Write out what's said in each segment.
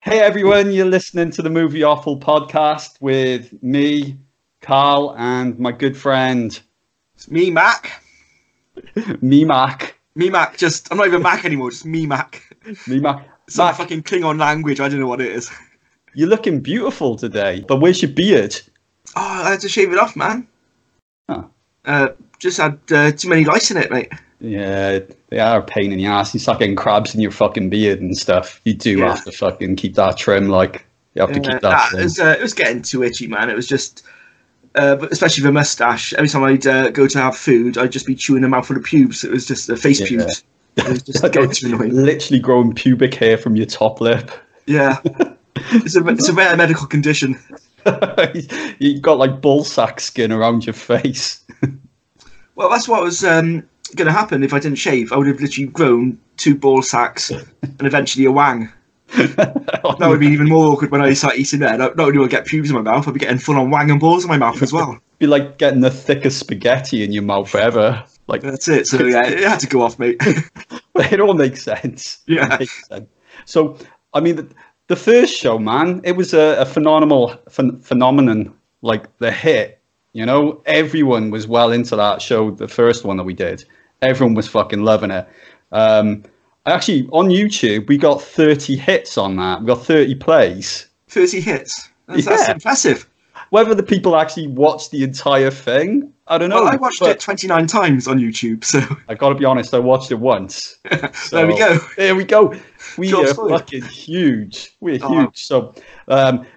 Hey everyone, you're listening to the Movie Offal podcast with me, Karl, and my good friend. It's me, Mac. Me, Mac. Me, Mac. Just, I'm not even Mac anymore, just me, Mac. Me, Mac. It's not fucking Klingon language, I don't know what it is. You're looking beautiful today, but where's your beard? Oh, I had to shave it off, man. Oh. Just had too many lice in it, mate. Yeah, they are a pain in the ass. You start getting crabs in your fucking beard and stuff. You do have to fucking keep that trim, like, you have to keep that trim. It was getting too itchy, man. It was just, but especially the moustache. Every time I'd go to have food, I'd just be chewing a mouthful of pubes. It was just face pubes. It was just getting too annoying. Literally growing pubic hair from your top lip. Yeah. It's a rare medical condition. You've got, like, ball sack skin around your face. Well, that's what was... going to happen if I didn't shave. I would have literally grown two ball sacks and eventually a wang. That would be even more awkward when I start eating there. Not only would I get pubes in my mouth, I'd be getting full on wang and balls in my mouth as well. Be like getting the thickest spaghetti in your mouth ever. Like, that's it. So yeah, it had to go off, mate. It all makes sense. Yeah. It makes sense. So I mean, the first show, man, it was a phenomenal phenomenon. Like the hit, you know, everyone was well into that show. The first one that we did. Everyone was fucking loving it. Actually, on YouTube, we got 30 hits on that. We got 30 plays. 30 hits? That's impressive. Whether the people actually watched the entire thing, I don't know. Well, I watched it 29 times on YouTube, so... I gotta be honest, I watched it once. So, there we go. There we go. We are fucking huge. We're huge. So,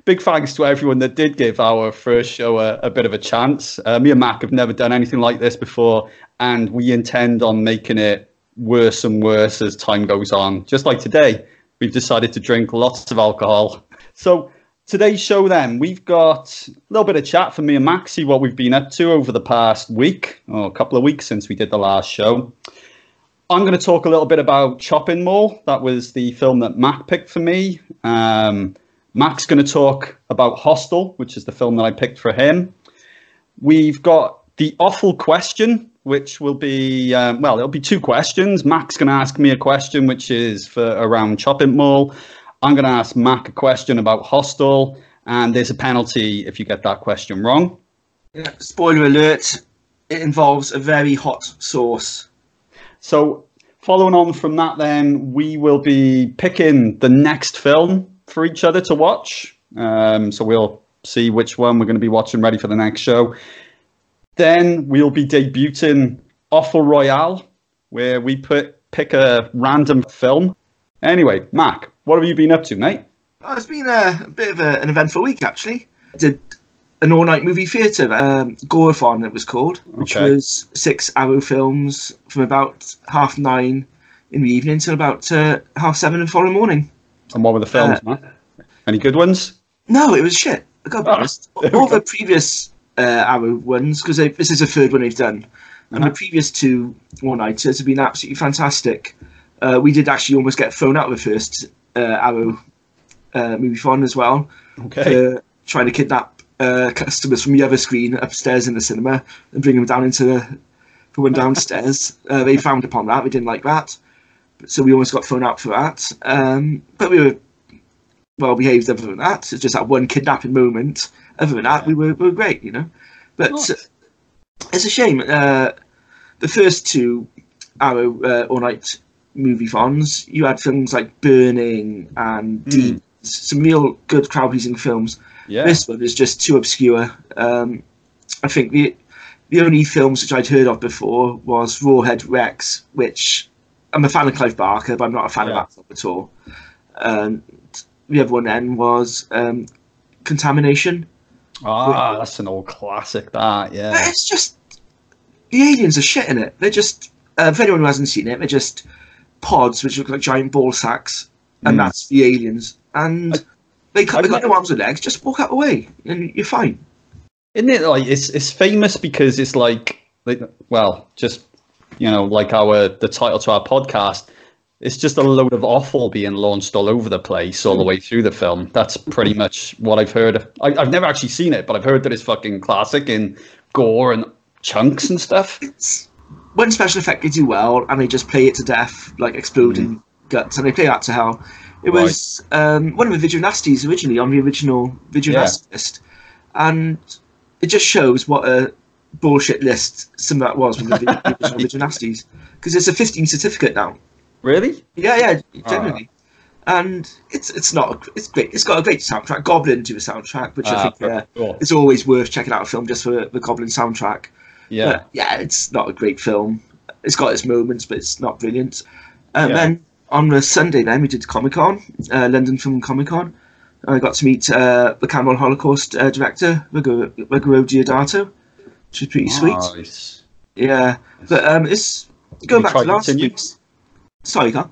big thanks to everyone that did give our first show a bit of a chance. Me and Mac have never done anything like this before, and we intend on making it worse and worse as time goes on. Just like today, we've decided to drink lots of alcohol. So... today's show, then, we've got a little bit of chat for me and Max, see what we've been up to over the past week or a couple of weeks since we did the last show. I'm going to talk a little bit about Chopping Mall. That was the film that Mac picked for me. Mac's going to talk about Hostel, which is the film that I picked for him. We've got the Offal question, which will be, well, it'll be two questions. Mac's going to ask me a question, which is for around Chopping Mall. I'm going to ask Mac a question about Hostel, and there's a penalty if you get that question wrong. Yeah, spoiler alert, it involves a very hot sauce. So following on from that then, we will be picking the next film for each other to watch. So we'll see which one we're going to be watching ready for the next show. Then we'll be debuting Offal Royale, where we pick a random film. Anyway, Mac, what have you been up to, mate? Oh, it's been a bit of an eventful week, actually. I did an all-night movie theatre, Gorefond it was called, which was 6 Arrow films from about 9:30 in the evening till about 7:30 the following morning. And what were the films, man? Any good ones? No, it was shit. I got honest. All the previous Arrow ones, because this is the third one they've done, and the previous two all-nighters have been absolutely fantastic. We did actually almost get thrown out of the first Arrow movie fund as well. For trying to kidnap customers from the other screen upstairs in the cinema and bring them down into the one downstairs. They frowned upon that. They didn't like that. So we almost got thrown out for that. But we were well behaved other than that. It's just that one kidnapping moment. Other than that, we were great, you know. But it's a shame. The first two Arrow all-night movie fans, you had films like Burning and Deeds, some real good crowd-pleasing films. This one is just too obscure. I think the only films which I'd heard of before was Rawhead Rex, which I'm a fan of Clive Barker, but I'm not a fan of that film at all. The other one then was Contamination. Ah, that's an old classic, that, yeah. It's just, the aliens are shit in it. They're just, for anyone who hasn't seen it, they're just pods which look like giant ball sacks, and that's the aliens, and they've got no arms or legs. Just walk out away and you're fine. Isn't it like it's famous because it's like, well, just, you know, like the title to our podcast, It's just a load of offal being launched all over the place all the way through the film. That's pretty much what I've heard. I've never actually seen it, but I've heard that it's fucking classic in gore and chunks and stuff. It's when special effect they do well and they just play it to death, like exploding guts, and they play that to hell. It was one of the Video Nasties originally, on the original Video Nasty list. And it just shows what a bullshit list some of that was from the original Video Nasties. Because it's a 15 certificate now. Really? Yeah, generally. And it's great. It's got a great soundtrack. Goblin do a soundtrack, which I think it's always worth checking out a film just for the Goblin soundtrack. Yeah. But yeah, it's not a great film. It's got its moments, but it's not brilliant. Then on the Sunday then we did Comic-Con, London Film Comic-Con. I got to meet the Cannibal Holocaust director, Ruggero Deodato, which was pretty sweet. Yeah, but it's going back to last week. Sorry, Carl.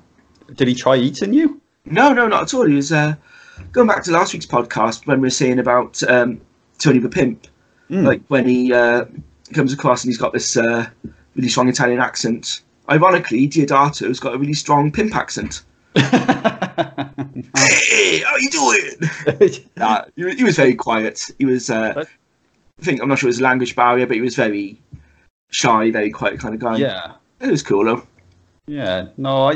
Did he try eating you? No, not at all. He was going back to last week's podcast when we were saying about Tony the Pimp, like when he comes across and he's got this really strong Italian accent. Ironically, Deodato's got a really strong pimp accent. Hey, how you doing? Nah, he was very quiet. He was, I think, I'm not sure it was a language barrier, but he was very shy, very quiet kind of guy. Yeah. It was cool, though. Yeah, no,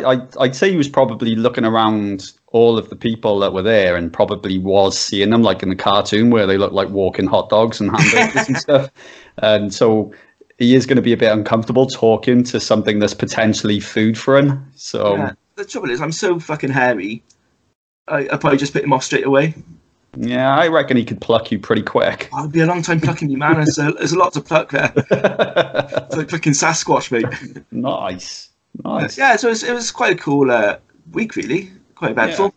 I'd say he was probably looking around all of the people that were there and probably was seeing them, like in the cartoon where they look like walking hot dogs and hamburgers and stuff. And so he is going to be a bit uncomfortable talking to something that's potentially food for him. So yeah. The trouble is, I'm so fucking hairy, I probably just bit him off straight away. Yeah, I reckon he could pluck you pretty quick. I'd be a long time plucking you, man. There's a lot to pluck there. It's like fucking Sasquatch, mate. Nice. Yeah, so it was quite a cool week, really. Quite eventful.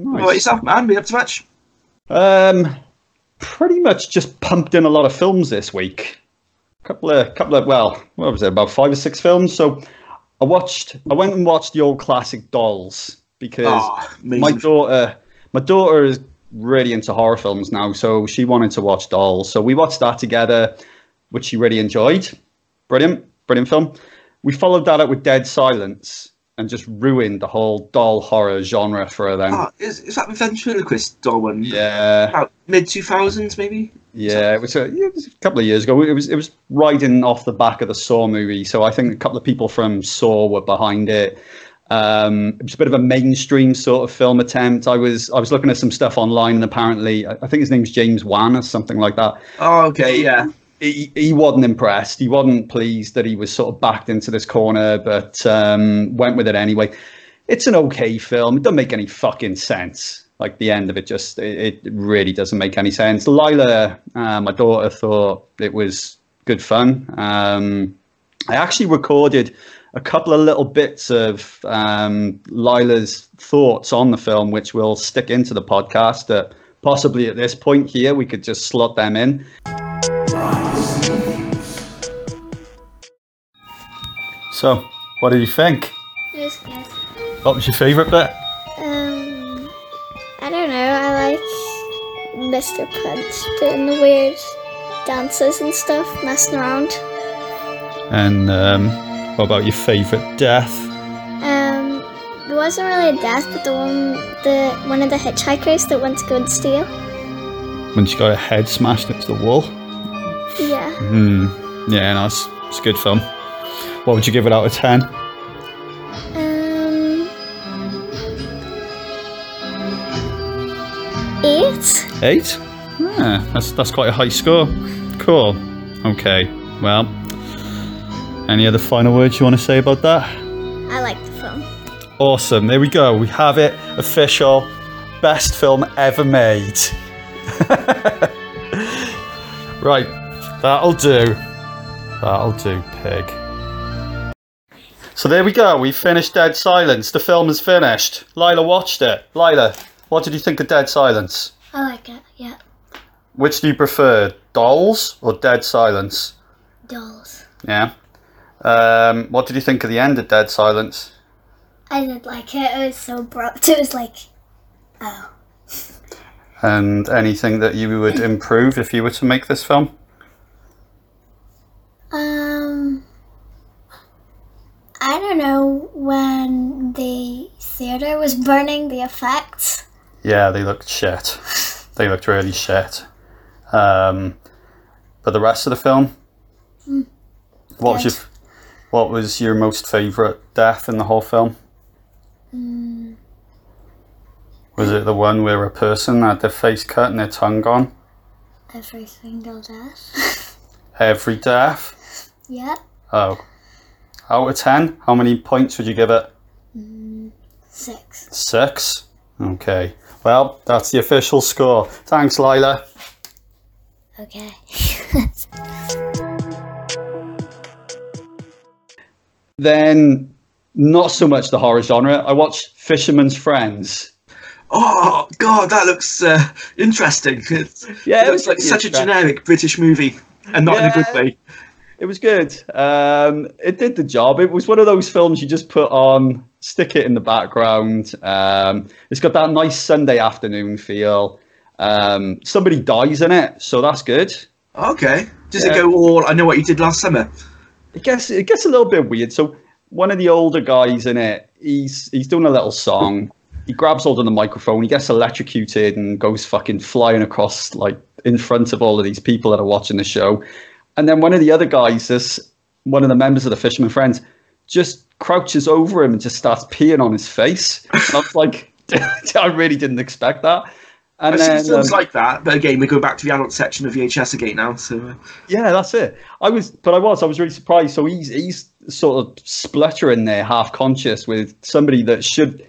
Yeah. Nice. What about yourself, man? Been up to much? Pretty much just pumped in a lot of films this week. A couple of what was it? About 5 or 6 films. So I went and watched the old classic Dolls because my daughter is really into horror films now, so she wanted to watch Dolls. So we watched that together, which she really enjoyed. Brilliant film. We followed that up with Dead Silence and just ruined the whole doll horror genre for her then. Oh, is that the ventriloquist doll one? Yeah. About mid-2000s, maybe? Yeah, it was a couple of years ago. It was riding off the back of the Saw movie, so I think a couple of people from Saw were behind it. It was a bit of a mainstream sort of film attempt. I was looking at some stuff online, and apparently, I think his name's James Wan or something like that. Oh, okay, yeah. He wasn't impressed. He wasn't pleased that he was sort of backed into this corner, but went with it anyway. It's an okay film. It doesn't make any fucking sense. Like the end of it, it really doesn't make any sense. Lila, my daughter, thought it was good fun. I actually recorded a couple of little bits of Lila's thoughts on the film, which we'll stick into the podcast. Possibly at this point here, we could just slot them in. So, what did you think? It was good. What was your favourite bit? I don't know. I like Mr. Punch doing the weird dances and stuff, messing around. And what about your favourite death? It wasn't really a death, but one of the hitchhikers that went to go and steal. When she got her head smashed into the wall. Yeah. Yeah, nice. No, it's a good film. What would you give it out of 10? Eight? Yeah, that's quite a high score. Cool. Okay. Well, any other final words you want to say about that? I like the film. Awesome. There we go. We have it. Official. Best film ever made. Right. That'll do. That'll do, pig. So there we go, we've finished Dead Silence. The film is finished. Lila watched it. Lila, what did you think of Dead Silence? I like it, yeah. Which do you prefer, Dolls or Dead Silence? Dolls. Yeah. What did you think of the end of Dead Silence? I did like it. It was so abrupt. It was like, oh. And anything that you would improve if you were to make this film? I don't know when they just burning the effects. Yeah, they looked shit. They looked really shit. But the rest of the film, what was your most favourite death in the whole film? Was it the one where a person had their face cut and their tongue gone? Every single death. Every death? Yeah. Oh. Out of 10, how many points would you give it? 6. 6? Okay. Well, that's the official score. Thanks, Lila. Okay. Then, not so much the horror genre. I watched Fisherman's Friends. Oh, God, that looks interesting. Yeah, it was like such a generic British movie, and not in a good way. It was good. It did the job. It was one of those films you just put on, stick it in the background. It's got that nice Sunday afternoon feel. Somebody dies in it, so that's good. Okay. Does it go all, I know what you did last summer? It gets a little bit weird. So one of the older guys in it, he's doing a little song. He grabs hold of the microphone. He gets electrocuted and goes fucking flying across, like, in front of all of these people that are watching the show. And then one of the other guys, one of the members of the Fisherman Friends, just crouches over him and just starts peeing on his face. And I was like, I really didn't expect that. And I've seen films like that, but again, we go back to the adult section of VHS again now. So yeah, that's it. I was really surprised. So he's sort of spluttering there, half conscious, with somebody that should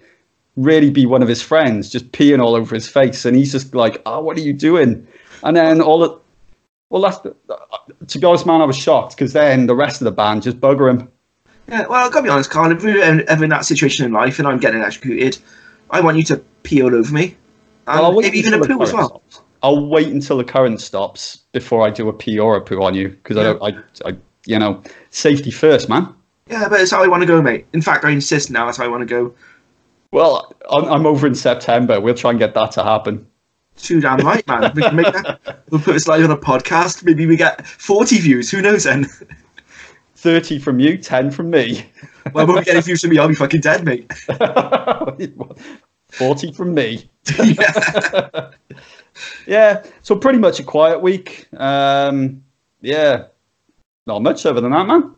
really be one of his friends, just peeing all over his face, and he's just like, "Oh, what are you doing?" And then to be honest, man, I was shocked because then the rest of the band just bugger him. Yeah, well, I've got to be honest, Karl. If we're ever in that situation in life and I'm getting electrocuted, I want you to pee all over me. Well, even a poo as well. Stops. I'll wait until the current stops before I do a pee or a poo on you because I safety first, man. Yeah, but it's how I want to go, mate. In fact, I insist now. That's how I want to go. Well, I'm over in September. We'll try and get that to happen. Too damn right, man. We can make that. We'll put this live on a podcast. Maybe we get 40 views. Who knows then? 30 from you, 10 from me. Well, when we get any views from me, I'll be fucking dead, mate. 40 from me. Yeah. So pretty much a quiet week. Yeah. Not much other than that, man.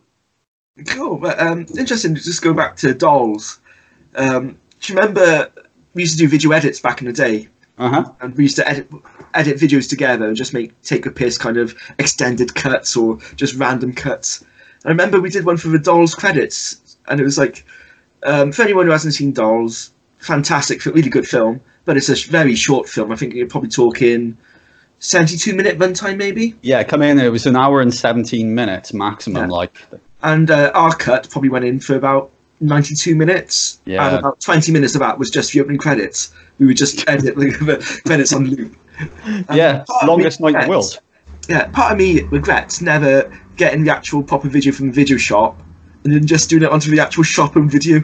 Cool. But interesting to just go back to Dolls. Do you remember we used to do video edits back in the day? Uh-huh. And we used to edit videos together and just take a piss, kind of extended cuts or just random cuts. And I remember we did one for the Dolls credits, and it was like, for anyone who hasn't seen Dolls, fantastic, really good film, but it's a very short film. I think you're probably talking 72-minute runtime, maybe. Yeah, come in. It was an hour and 17 minutes maximum, And our cut probably went in for about 92 minutes, and about 20 minutes of that was just the opening credits. We would just edit the credits on loop. Longest night in the world. Yeah, part of me regrets never getting the actual proper video from the video shop and then just doing it onto the actual shop and video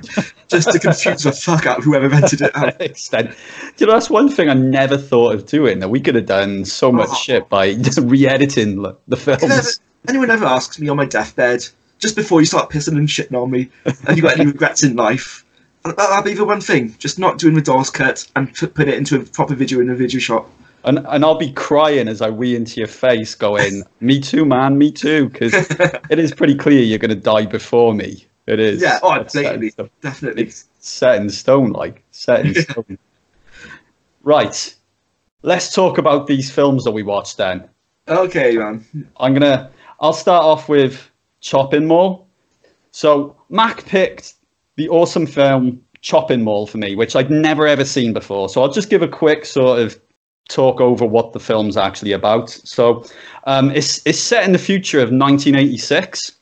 just to confuse the fuck out of whoever rented it out. That's one thing I never thought of doing, that we could have done so much shit by just re-editing the films. Anyone ever asks me on my deathbed, just before you start pissing and shitting on me, and you got any regrets in life, that'll be the one thing, just not doing the Dolls cut and put it into a proper video in a video shop. And I'll be crying as I wee into your face going, me too, man, me too, because it is pretty clear you're going to die before me. It is. Yeah, definitely. It's set in stone, set in stone. Right, let's talk about these films that we watched then. Okay, man. I'll start off with Chopping Mall. So Mac picked the awesome film Chopping Mall for me, which I'd never ever seen before. So I'll just give a quick sort of talk over what the film's actually about. So it's set in the future of 1986.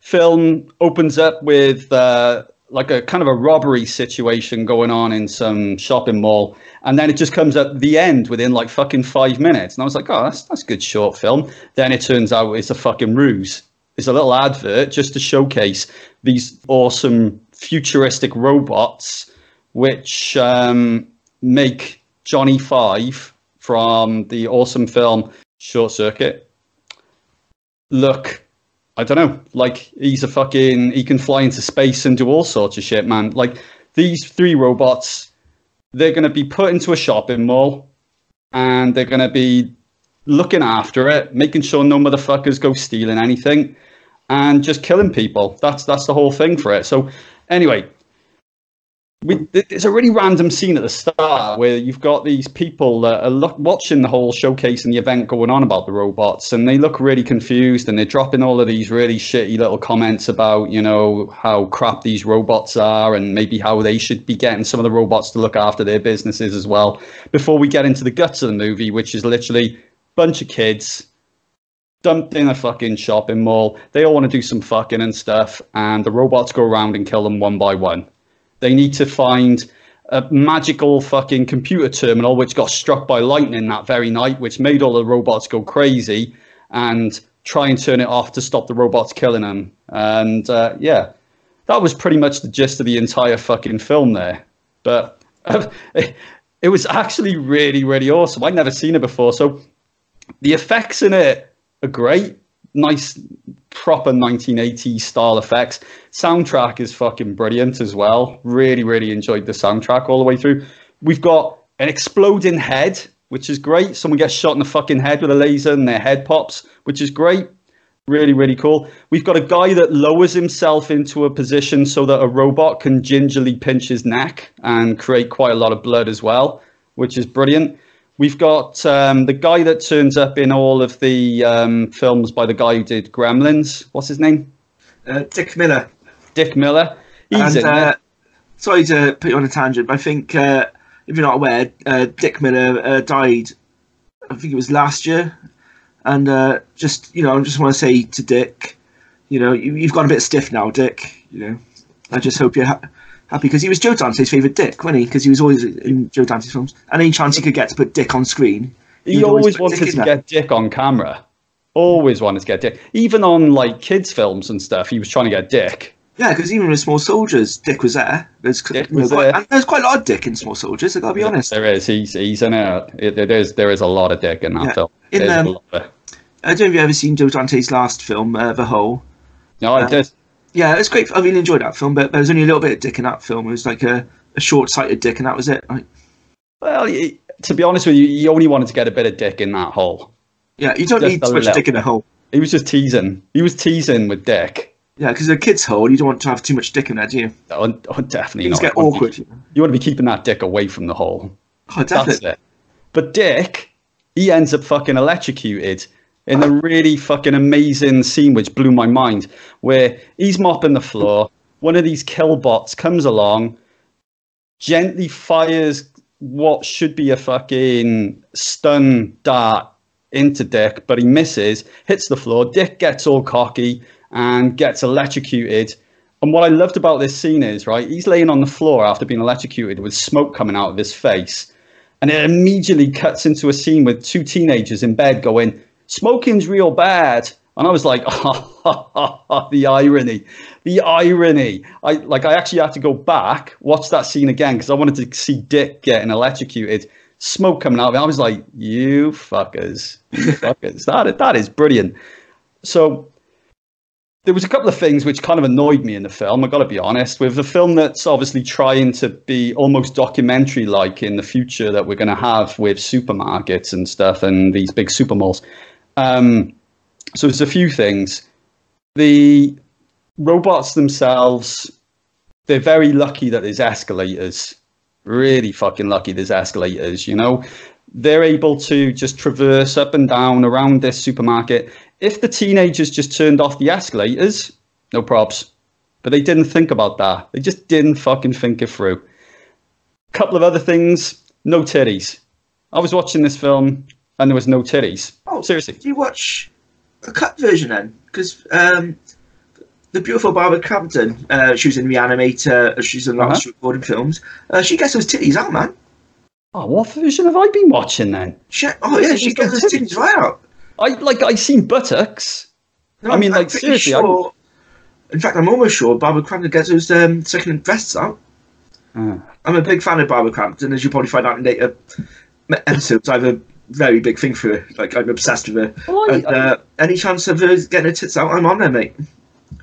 Film opens up with a kind of a robbery situation going on in some shopping mall, and then it just comes at the end within fucking 5 minutes, and I was like, oh, that's a good short film. Then it turns out it's a fucking ruse. It's a little advert just to showcase these awesome futuristic robots which make Johnny Five from the awesome film Short Circuit look, I don't know, he can fly into space and do all sorts of shit, man. these three robots, they're going to be put into a shopping mall and they're going to be looking after it, making sure no motherfuckers go stealing anything and just killing people. That's the whole thing for it. So anyway, it's a really random scene at the start where you've got these people that are watching the whole showcase and the event going on about the robots, and they look really confused and they're dropping all of these really shitty little comments about, you know, how crap these robots are and maybe how they should be getting some of the robots to look after their businesses as well. Before we get into the guts of the movie, which is literally bunch of kids dumped in a fucking shopping mall. They all want to do some fucking and stuff, and the robots go around and kill them one by one. They need to find a magical fucking computer terminal which got struck by lightning that very night, which made all the robots go crazy, and try and turn it off to stop the robots killing them. And yeah, that was pretty much the gist of the entire fucking film there. But it was actually really, really awesome. I'd never seen it before, so the effects in it are great. Nice, proper 1980s style effects. Soundtrack is fucking brilliant as well. Really, really enjoyed the soundtrack all the way through. We've got an exploding head, which is great. Someone gets shot in the fucking head with a laser and their head pops, which is great. Really, really cool. We've got a guy that lowers himself into a position so that a robot can gingerly pinch his neck and create quite a lot of blood as well, which is brilliant. We've got the guy that turns up in all of the films by the guy who did Gremlins. What's his name? Dick Miller. Dick Miller. He's in there. Sorry to put you on a tangent, but I think, if you're not aware, Dick Miller died, I think it was last year. And just, you know, I just want to say to Dick, you know, you've got a bit stiff now, Dick. You know, I just hope you're happy, because he was Joe Dante's favourite Dick, wasn't he? Because he was always in Joe Dante's films. And any chance he could get to put Dick on screen, he always wanted to get Dick on camera. Always wanted to get Dick. Even on like kids' films and stuff, he was trying to get Dick. Yeah, because even with Small Soldiers, Dick was there. And there's quite a lot of Dick in Small Soldiers, I've got to be honest. There is. He's in it. There is a lot of Dick in that film. I don't know if you've ever seen Joe Dante's last film, The Hole. No, I did. Yeah, it's great. I really enjoyed that film, but there was only a little bit of dick in that film. It was like a short-sighted dick, and that was it. Like, well, to be honest with you, he only wanted to get a bit of dick in that hole. Yeah, you don't need too much dick in a hole. He was just teasing. He was teasing with dick. Yeah, because a kid's hole, you don't want to have too much dick in there, do you? No, definitely not. Things get awkward. You want to be keeping that dick away from the hole. Oh, definitely. That's it. But Dick, he ends up fucking electrocuted in a really fucking amazing scene which blew my mind, where he's mopping the floor, one of these kill bots comes along, gently fires what should be a fucking stun dart into Dick, but he misses, hits the floor, Dick gets all cocky and gets electrocuted. And what I loved about this scene is, right, he's laying on the floor after being electrocuted with smoke coming out of his face, and it immediately cuts into a scene with two teenagers in bed going, "Smoking's real bad." And I was like, oh, the irony, the irony. I actually had to go back, watch that scene again, because I wanted to see Dick getting electrocuted, smoke coming out of it. I was like, you fuckers. That is brilliant. So there was a couple of things which kind of annoyed me in the film, I've got to be honest, with the film that's obviously trying to be almost documentary-like in the future that we're going to have with supermarkets and stuff and these big supermalls. So there's a few things. The robots themselves, they're very lucky that there's escalators. Really fucking lucky there's escalators, you know. They're able to just traverse up and down around this supermarket. If the teenagers just turned off the escalators, no props. But they didn't think about that. They just didn't fucking think it through. A couple of other things. No titties. I was watching this film and there was no titties. Oh, seriously. Did you watch a cut version then? Because the beautiful Barbara Crampton, she was in Reanimator, she's in lots of Gordon films. She gets those titties out, man. Oh, what version have I been watching then? She gets those titties right out. I seen buttocks. No, I mean, I'm like, seriously. Sure, in fact, I'm almost sure Barbara Crampton gets those second vests out. I'm a big fan of Barbara Crampton, as you'll probably find out in later episodes. I have a very big thing for her. Like, I'm obsessed with her. Well, any chance of her getting her tits out, I'm on there, mate.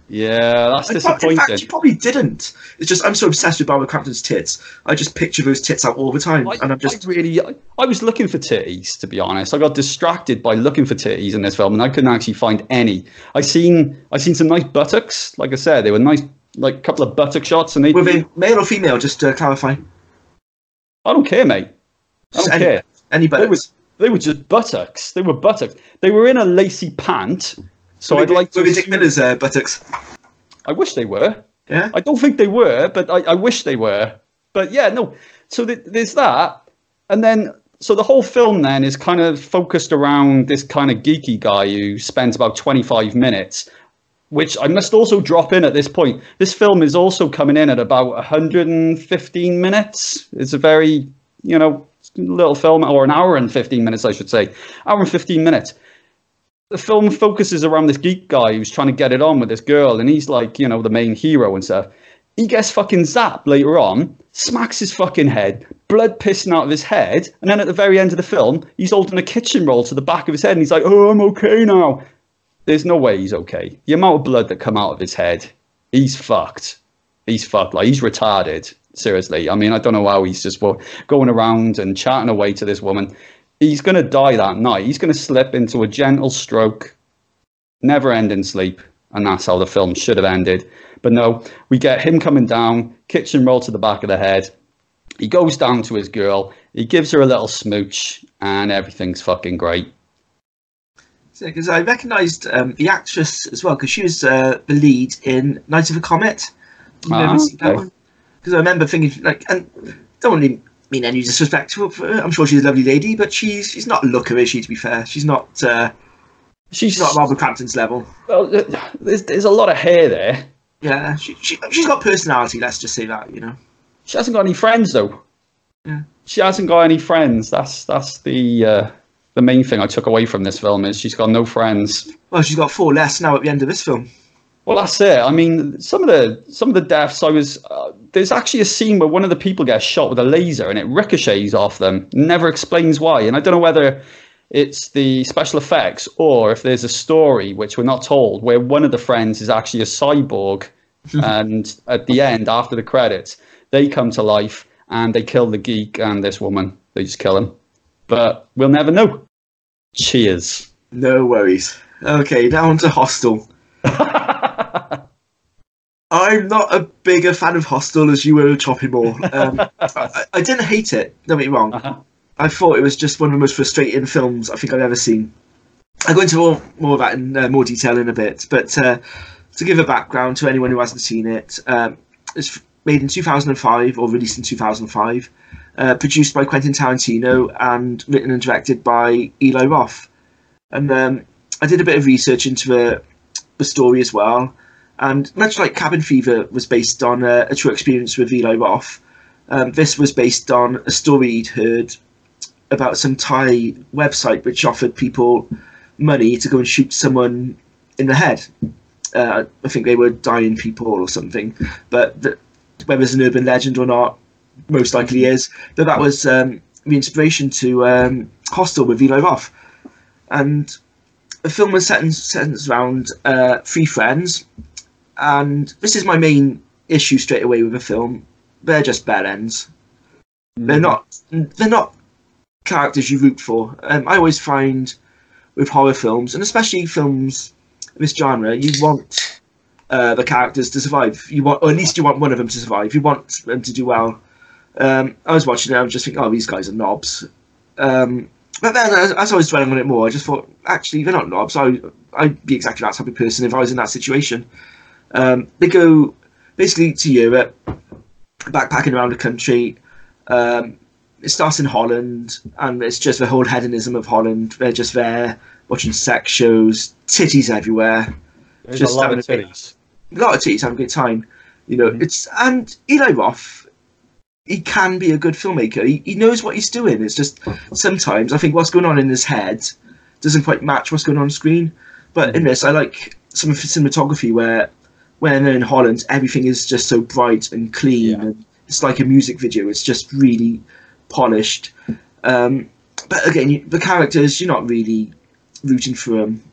Yeah, that's disappointing. In fact, you probably didn't. It's just I'm so obsessed with Barbara Crampton's tits. I just picture those tits out all the time, and I'm just I was looking for titties, to be honest. I got distracted by looking for titties in this film, and I couldn't actually find any. I seen some nice buttocks. Like I said, they were nice, like a couple of buttock shots. And were they male or female? Just to clarify. I don't care, mate. I don't care. Any buttocks? They were just buttocks. They were buttocks. They were in a lacy pant. So I'd like to. Were they Dick Miller's buttocks? I wish they were. Yeah. I don't think they were, but I wish they were. But yeah, no. So there's that, and then so the whole film then is kind of focused around this kind of geeky guy who spends about 25 minutes. Which I must also drop in at this point. This film is also coming in at about 115 minutes. It's a very little film, or an hour and 15 minutes, I should say. Hour and 15 minutes. The film focuses around this geek guy who's trying to get it on with this girl, and he's like, the main hero and stuff. He gets fucking zapped later on, smacks his fucking head, blood pissing out of his head, and then at the very end of the film, he's holding a kitchen roll to the back of his head, and he's like, oh, I'm okay now. There's no way he's okay. The amount of blood that come out of his head, he's fucked. He's fucked, like, he's retarded. Seriously, I mean, I don't know how he's just going around and chatting away to this woman. He's going to die that night. He's going to slip into a gentle stroke, never-ending sleep, and that's how the film should have ended. But no, we get him coming down, kitchen roll to the back of the head. He goes down to his girl. He gives her a little smooch, and everything's fucking great. Because I recognised the actress as well, because she was the lead in Night of a Comet. You've never seen that one? Because I remember thinking, and don't really mean any disrespect to her. I'm sure she's a lovely lady, but she's not a looker, is she, to be fair? She's not she's not Barbara Crampton's level. Well, there's a lot of hair there. Yeah, she's got personality, let's just say that, She hasn't got any friends, though. Yeah. She hasn't got any friends. That's the main thing I took away from this film is she's got no friends. Well, she's got four less now at the end of this film. Well, that's it. I mean, some of the deaths. There's actually a scene where one of the people gets shot with a laser and it ricochets off them. Never explains why, and I don't know whether it's the special effects or if there's a story which we're not told where one of the friends is actually a cyborg, and at the end, after the credits, they come to life and they kill the geek and this woman. They just kill him, but we'll never know. Cheers. No worries. Okay, down to Hostel. I'm not a bigger fan of Hostel as you were of Chopping Mall. I didn't hate it, don't get me wrong. Uh-huh. I thought it was just one of the most frustrating films I think I've ever seen. I'll go into more of that in more detail in a bit, but to give a background to anyone who hasn't seen it, it's made in 2005, or released in 2005, produced by Quentin Tarantino and written and directed by Eli Roth. And I did a bit of research into the story as well. And much like Cabin Fever was based on a true experience with Eli Roth, this was based on a story he'd heard about some Thai website which offered people money to go and shoot someone in the head. I think they were dying people or something. But whether it's an urban legend or not, most likely is. But that was the inspiration to Hostel with Eli Roth. And the film was set around three friends. And this is my main issue straight away with the film. They're just bell ends. They're not characters you root for. I always find with horror films, and especially films of this genre, you want the characters to survive. Or at least you want one of them to survive. You want them to do well. I was watching it and I was just thinking, oh, these guys are knobs. But then, as I was dwelling on it more, I just thought, actually, they're not knobs. I'd be exactly that type of person if I was in that situation. They go basically to Europe, backpacking around the country. It starts in Holland, and it's just the whole hedonism of Holland. They're just there watching sex shows, titties everywhere. There's just a lot of titties. A lot of titties, having a good time. It's and Eli Roth, he can be a good filmmaker. He knows what he's doing. It's just sometimes I think what's going on in his head doesn't quite match what's going on screen. But in this, I like some of the cinematography where. When they're in Holland, everything is just so bright and clean. Yeah. And it's like a music video. It's just really polished. But again, the characters, you're not really rooting for them.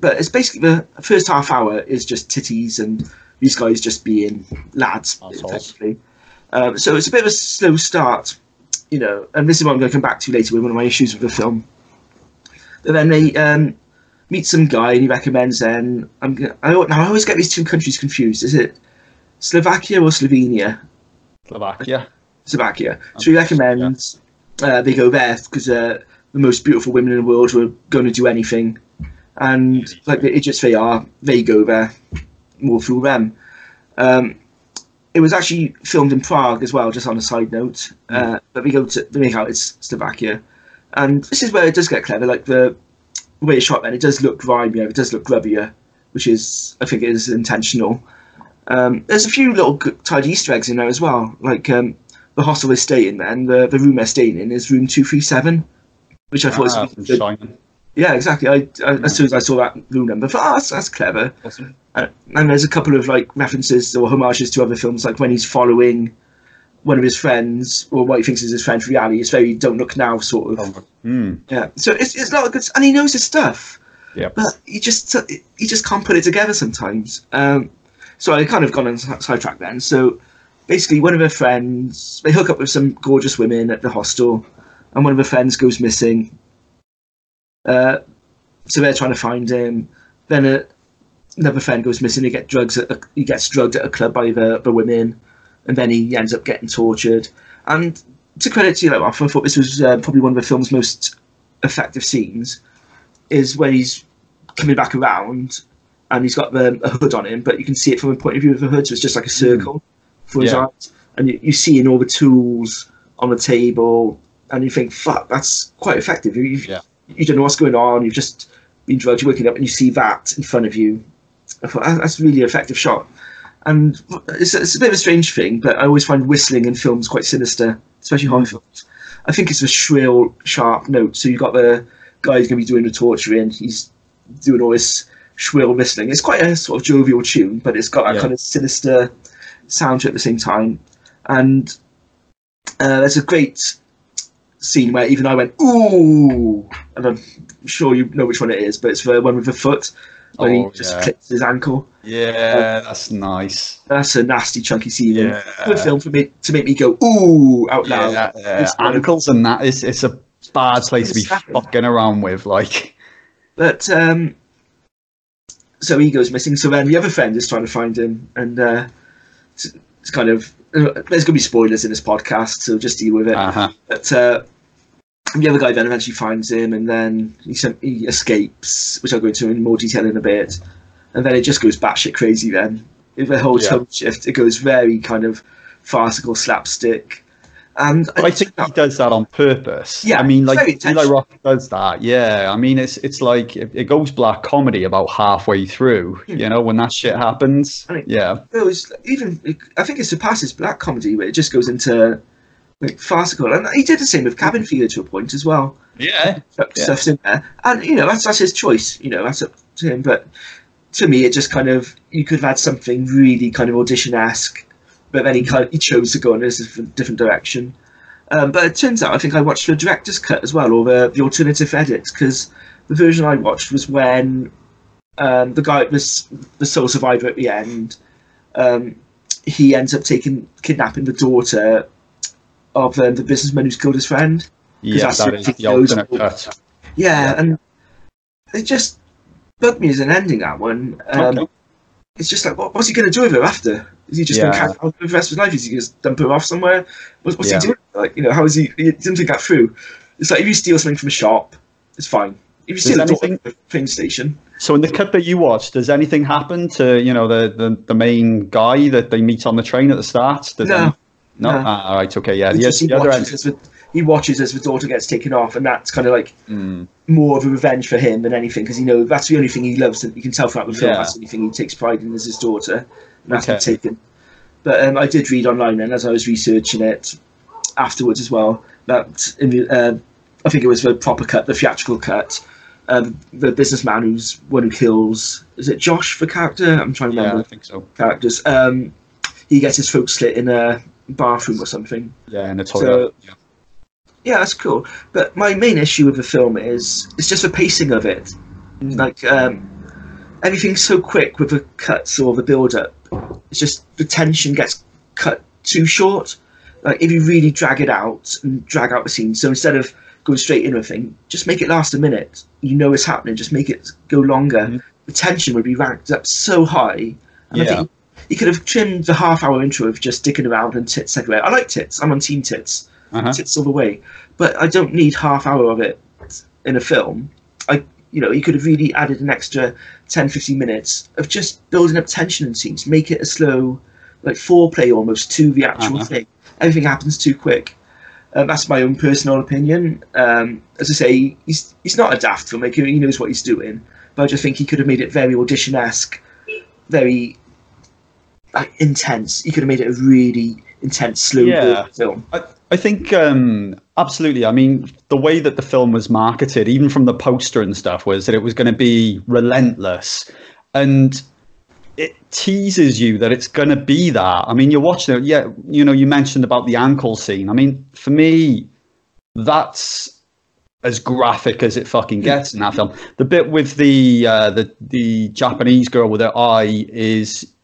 But it's basically the first half hour is just titties and these guys just being lads, effectively. So it's a bit of a slow start, you know, and this is what I'm going to come back to later with one of my issues with the film. But then they meet some guy and he recommends them. I always get these two countries confused. Is it Slovakia or Slovenia? Slovakia. So he recommends they go there because the most beautiful women in the world who are going to do anything. And like the idiots they are, they go there, more through them. It was actually filmed in Prague as well, just on a side note. But they make out it's Slovakia. And this is where it does get clever, like the way it's shot then, it does look grimier, it does look grubbier, which is, I think it is intentional. There's a few little tidy Easter eggs in there as well, like the hostel they're staying in and the room they're staying in is room 237, which I thought was really good. Yeah, exactly. As soon as I saw that room number, I thought, that's clever. Awesome. And there's a couple of like references or homages to other films, like when he's following one of his friends, or what he thinks is his friend, reality. It's very "Don't Look Now" sort of. Yeah. So it's not a good, and he knows his stuff. Yeah. But he just can't put it together sometimes. So I kind of gone on sidetrack then. So basically, one of her friends, they hook up with some gorgeous women at the hostel, and one of her friends goes missing. So they're trying to find him. Then another friend goes missing. He gets drugged at a club by the women, and then he ends up getting tortured. And to credit to Offal, I thought this was probably one of the film's most effective scenes, is when he's coming back around and he's got a hood on him, but you can see it from a point of view of the hood, so it's just like a circle for his eyes, and you see in all the tools on the table, and you think, "Fuck, that's quite effective." You don't know what's going on, you've just been drugged, you're waking up, and you see that in front of you. I thought, that's a really effective shot. And it's a bit of a strange thing, but I always find whistling in films quite sinister, especially horror films. I think it's a shrill, sharp note. So you've got the guy who's going to be doing the torturing, he's doing all this shrill whistling. It's quite a sort of jovial tune, but it's got that kind of sinister sound to it at the same time. And there's a great scene where even I went, "Ooh!" and I'm sure you know which one it is, but it's the one with the foot when he just clips his ankle. Yeah, that's nice. That's a nasty, chunky scene. Yeah. Good film for me to make me go "Ooh" out loud. Yeah. Ankles and that it's a bad place to be fucking around with, like. But so he goes missing. So then the other friend is trying to find him, and it's kind of. There's going to be spoilers in this podcast, so just deal with it. But the other guy then eventually finds him, and then he escapes, which I'll go into in more detail in a bit. And then it just goes batshit crazy then. The whole tone shift, it goes very kind of farcical slapstick. And I think he does that on purpose. Yeah, I mean, like Eli Roth does that. Yeah, I mean, it's like it goes black comedy about halfway through. You know, when that shit happens. I think it surpasses black comedy, where it just goes into like farcical. And he did the same with Cabin Fever to a point as well. Yeah, stuff's in there, and you know that's his choice. You know, that's up to him. But to me, it just kind of, you could have had something really kind of Audition-esque. But then he chose to go in a different direction. But it turns out, I think I watched the director's cut as well, or the alternative edits, because the version I watched was when the guy, the sole survivor at the end, he ends up kidnapping the daughter of the businessman who's killed his friend. Yeah, that is the alternate cut. Yeah, and it just bugged me as an ending, that one. It's just like, what's he going to do with her after? Is he just going to carry on with the rest of his life? Is he going to dump her off somewhere? What's he doing? Like, you know, how is he? He didn't think that through. It's like if you steal something from a shop, it's fine. If you steal a train station. So in the cut that you watched, does anything happen to, you know, the main guy that they meet on the train at the start? No. All right. Okay. Yeah. He watches as the daughter gets taken off, and that's kind of like more of a revenge for him than anything, because, you know, that's the only thing he loves, and you can tell throughout the film that's the only thing he takes pride in, is his daughter, and that's been taken. But I did read online, and as I was researching it afterwards as well, that in the, I think it was the proper cut, the theatrical cut, the businessman who's one who kills, is it Josh, the character? I'm trying to remember. Yeah, I think so. Characters. He gets his throat slit in a bathroom or something. Yeah, in a toilet. So, yeah, that's cool. But my main issue with the film is it's just the pacing of it. Like everything's so quick with the cuts or the build-up. It's just the tension gets cut too short. Like if you really drag it out and drag out the scene, so instead of going straight in with thing, just make it last a minute. You know it's happening. Just make it go longer. Mm-hmm. The tension would be ranked up so high. And yeah. I think you could have trimmed the half-hour intro of just dicking around and tits everywhere. I like tits. I'm on team tits. Uh-huh. Tits all the way. But I don't need half-hour of it in a film. You know, you could have really added an extra 10, 15 minutes of just building up tension in scenes. Make it a slow, like foreplay almost to the actual thing. Everything happens too quick. That's my own personal opinion. As I say, he's not a daft filmmaker. He knows what he's doing. But I just think he could have made it very audition-esque, very intense. He could have made it a really intense, slow film. I think absolutely. I mean, the way that the film was marketed, even from the poster and stuff, was that it was going to be relentless, and it teases you that it's going to be that. I mean, you're watching it. Yeah, you know, you mentioned about the ankle scene. I mean, for me, that's as graphic as it fucking gets in that film. The bit with the Japanese girl with her eye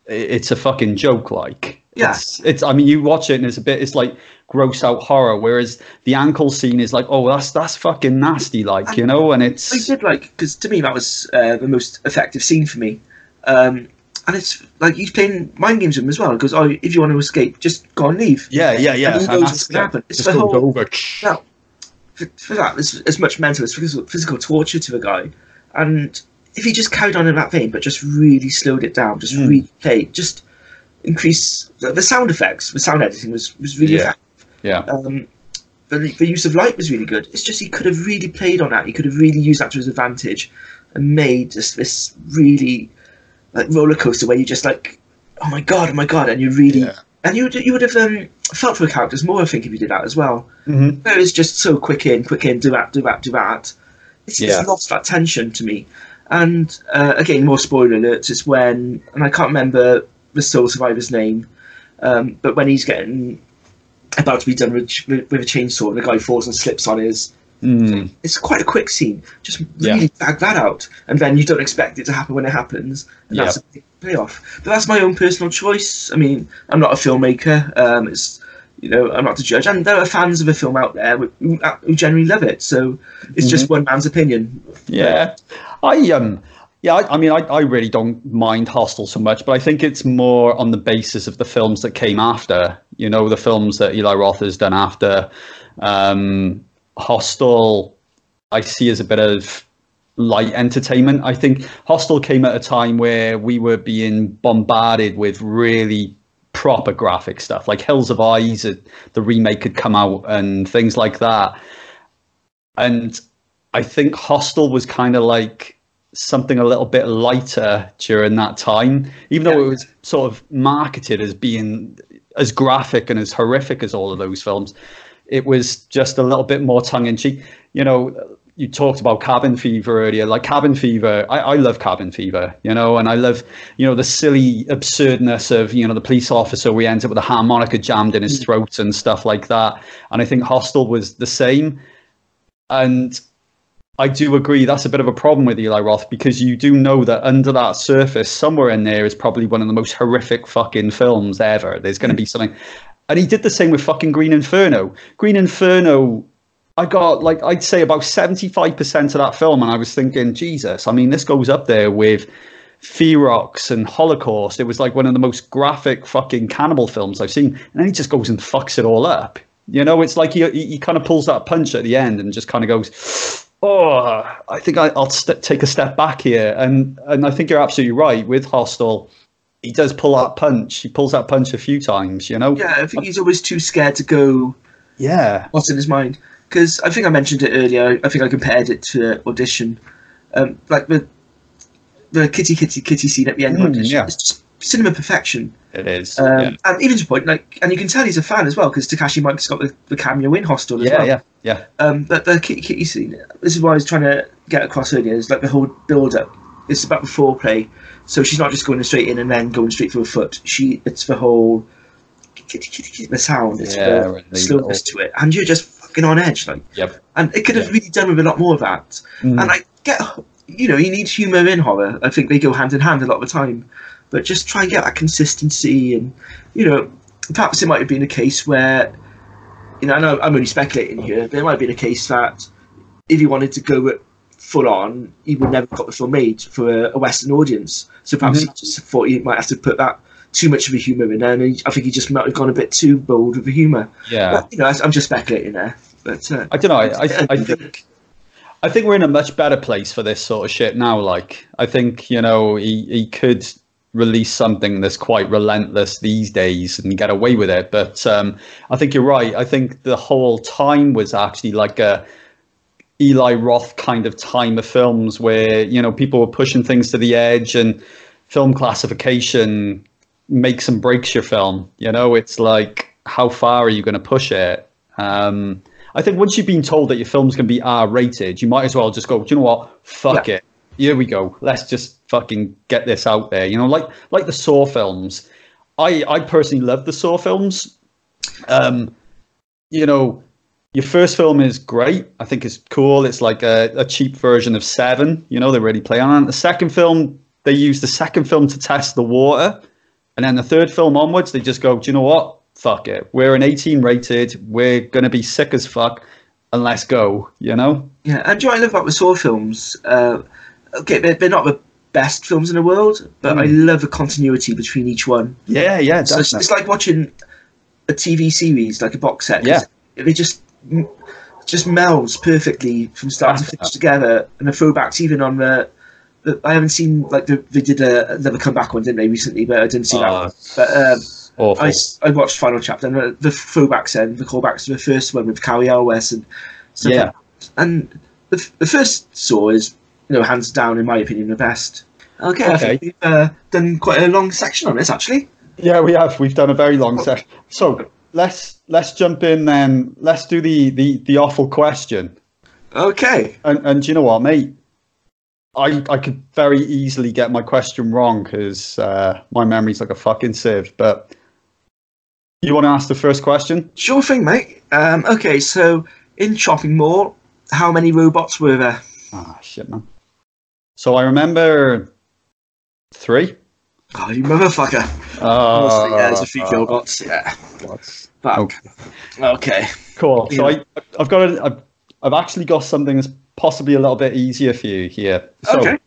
it's a fucking joke, like. Yes, it's. I mean, you watch it and it's a bit. It's like gross out horror. Whereas the ankle scene is like, oh, that's fucking nasty, like, you know. And it's. I did like, because to me that was the most effective scene for me. And it's like he's playing mind games with him as well. Because if you want to escape, just go and leave. Yeah. And knows what's gonna happen. It's the whole. Over. Now, for that, there's as much mental as physical torture to the guy, and if he just carried on in that vein, but just really slowed it down, just really played, just. Increase the sound effects. The sound editing was really effective. Yeah. The use of light was really good. It's just he could have really played on that. He could have really used that to his advantage, and made just this really like roller coaster where you just like, oh my god, and you really and you would have felt for the characters more. I think if you did that as well. Mm-hmm. Whereas just so quick in, do that. It's lost that tension to me. And again, more spoiler alerts. It's when, and I can't remember the sole survivor's name, but when he's getting about to be done with a chainsaw and the guy falls and slips on his thing. It's quite a quick scene, just really bag that out, and then you don't expect it to happen when it happens, and that's a big payoff. But that's my own personal choice. I mean, I'm not a filmmaker, it's, you know, I'm not to judge, and there are fans of a film out there who generally love it, so it's just one man's opinion. I really don't mind Hostel so much, but I think it's more on the basis of the films that came after. You know, the films that Eli Roth has done after. Hostel, I see as a bit of light entertainment. I think Hostel came at a time where we were being bombarded with really proper graphic stuff, like Hills of Eyes, the remake had come out, and things like that. And I think Hostel was kind of like something a little bit lighter during that time, even though it was sort of marketed as being as graphic and as horrific as all of those films. It was just a little bit more tongue-in-cheek. You know, you talked about Cabin Fever earlier, like Cabin Fever. I love Cabin Fever, you know, and I love, you know, the silly absurdness of, you know, the police officer, we ends up with a harmonica jammed in his throat and stuff like that. And I think Hostel was the same. And I do agree that's a bit of a problem with Eli Roth, because you do know that under that surface, somewhere in there, is probably one of the most horrific fucking films ever. There's going to be something. And he did the same with fucking Green Inferno. Green Inferno, I got, like, I'd say about 75% of that film, and I was thinking, Jesus, I mean, this goes up there with Ferox and Holocaust. It was like one of the most graphic fucking cannibal films I've seen. And then he just goes and fucks it all up. You know, it's like he kind of pulls that punch at the end and just kind of goes, oh, I think I'll take a step back here. And I think you're absolutely right with Hostel. He does pull that punch. He pulls that punch a few times, you know? Yeah, I think he's always too scared to go what's in his mind. Because I think I mentioned it earlier. I think I compared it to Audition. Like the kitty scene at the end of Audition. Yeah. It's just cinema perfection. It is. And even to the point, like, and you can tell he's a fan as well, because Takashi Mike's got the cameo in Hostel as well. Yeah. But the kitty scene, this is what I was trying to get across earlier, is like the whole build up. It's about the foreplay. So she's not just going straight in and then going straight through her foot. It's the whole the sound, it's the slowness to it. And you're just fucking on edge, like. And it could have really done with a lot more of that. And I get you know, you need humour in horror. I think they go hand in hand a lot of the time. But just try and get that consistency. And, you know, perhaps it might have been a case where, you know, I know I'm only speculating here, but it might have been a case that if he wanted to go full on, he would never have got the film made for a Western audience. So perhaps he just thought he might have to put that too much of a humour in there, and I think he just might have gone a bit too bold with the humour. Yeah, but, you know, I'm just speculating there. But I don't know. I think we're in a much better place for this sort of shit now. Like, I think, you know, he could release something that's quite relentless these days and get away with it. But I think you're right. I think the whole time was actually like a Eli Roth kind of time of films where, you know, people were pushing things to the edge, and film classification makes and breaks your film. You know, it's like, how far are you going to push it? I think once you've been told that your film's going to be R-rated, you might as well just go, do you know what? Fuck it. Here we go. Let's just fucking get this out there. You know, like the Saw films. I personally love the Saw films. You know, your first film is great. I think it's cool. It's like a cheap version of Seven. You know, they really play on it. The second film, they use the second film to test the water. And then the third film onwards, they just go, do you know what? Fuck it. We're an 18 rated. We're going to be sick as fuck. And let's go, you know? Yeah, and do you know what I love about the Saw films? Okay, they're not the best films in the world, but I love the continuity between each one. Yeah, yeah, so it's like watching a TV series, like a box set. Yeah. It just melds perfectly from start to finish together. And the throwbacks, even on the... I haven't seen, like, they did another comeback one, didn't they, recently? But I didn't see that one. But awful. I watched Final Chapter, and the throwbacks and the callbacks to the first one with Carrie Elwes and stuff. Yeah. And the first Saw is, you know, hands down, in my opinion, the best. Okay. I think we've done quite a long section on this, actually. Yeah, we have. We've done a very long section. So let's jump in then. Let's do the awful question. Okay. And do you know what, mate? I could very easily get my question wrong because my memory's like a fucking sieve. But you want to ask the first question? Sure thing, mate. Okay, so in Chopping Mall, how many robots were there? Ah, shit, man. So I remember 3. Oh, you motherfucker. Honestly, yeah, there's a few robots. Yeah. Back. Okay. Cool. Yeah. So I've actually got something that's possibly a little bit easier for you here. So,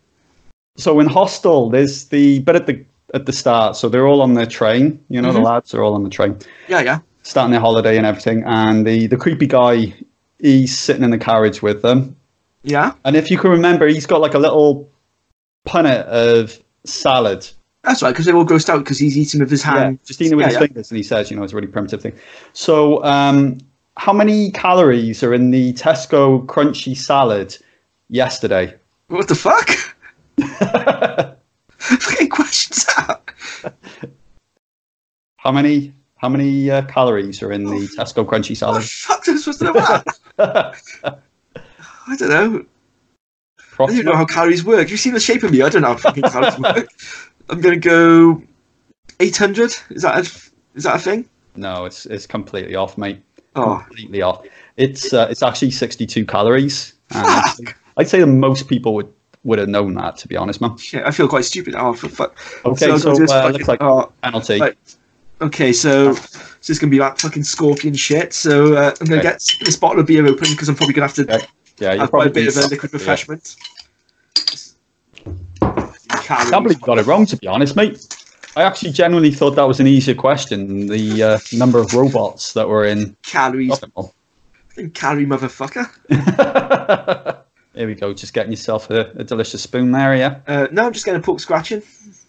So in Hostel, there's the bit at the start. So they're all on their train. You know, the lads are all on the train. Yeah, yeah. Starting their holiday and everything. And the creepy guy, he's sitting in the carriage with them. Yeah. And if you can remember, he's got like a little punnet of salad. That's right, because they're all grossed out because he's eating with his hand. Yeah, just eating with his fingers. And he says, you know, it's a really primitive thing. So, how many calories are in the Tesco crunchy salad yesterday? What the fuck? Fucking questions out. How many calories are in the Tesco crunchy salad? What the fuck is supposed to know? I don't know. I don't know how calories work. You see the shape of me? I don't know how fucking calories work. I'm gonna go 800. Is that a thing? No, it's completely off, mate. Completely off. It's actually 62 calories. I'd say that most people would have known that, to be honest, man. Shit, I feel quite stupid. Oh, for fuck. Okay, so looks like penalty. Right. Okay, so it's gonna be that fucking scorpion shit. So I'm gonna get this bottle of beer open because I'm probably gonna have to have probably quite a bit of a liquid refreshment. I can't believe you got it wrong, to be honest, mate. I actually genuinely thought that was an easier question, the number of robots that were in... Calories. Calorie motherfucker. Here we go, just getting yourself a delicious spoon there, yeah? No, I'm just getting a pork scratching.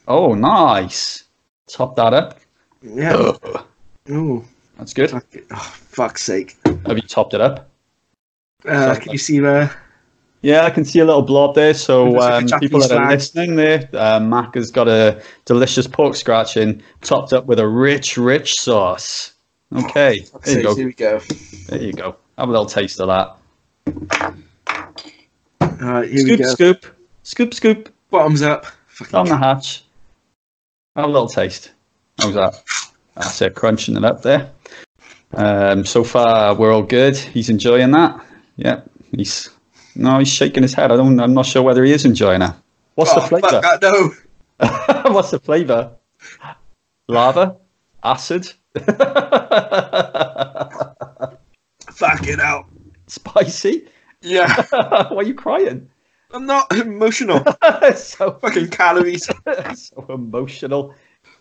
Oh, nice. Top that up. Yeah. Ooh. That's good. Oh, fuck's sake. Have you topped it up? Can you see there? Yeah, I can see a little blob there. So people that are listening there, Mac has got a delicious pork scratching topped up with a rich sauce. Okay, here we go. There you go. Have a little taste of that. All right, here we go. Scoop. Bottoms up. Down the hatch. Have a little taste. How's that? That's it, crunching it up there. So far, we're all good. He's enjoying that. Yep, he's... No, he's shaking his head. I'm not sure whether he is enjoying it. What's the flavour? No. What's the flavour? Lava? Acid? Fuck it out. Spicy? Yeah. Why are you crying? I'm not emotional. So fucking calories. So emotional.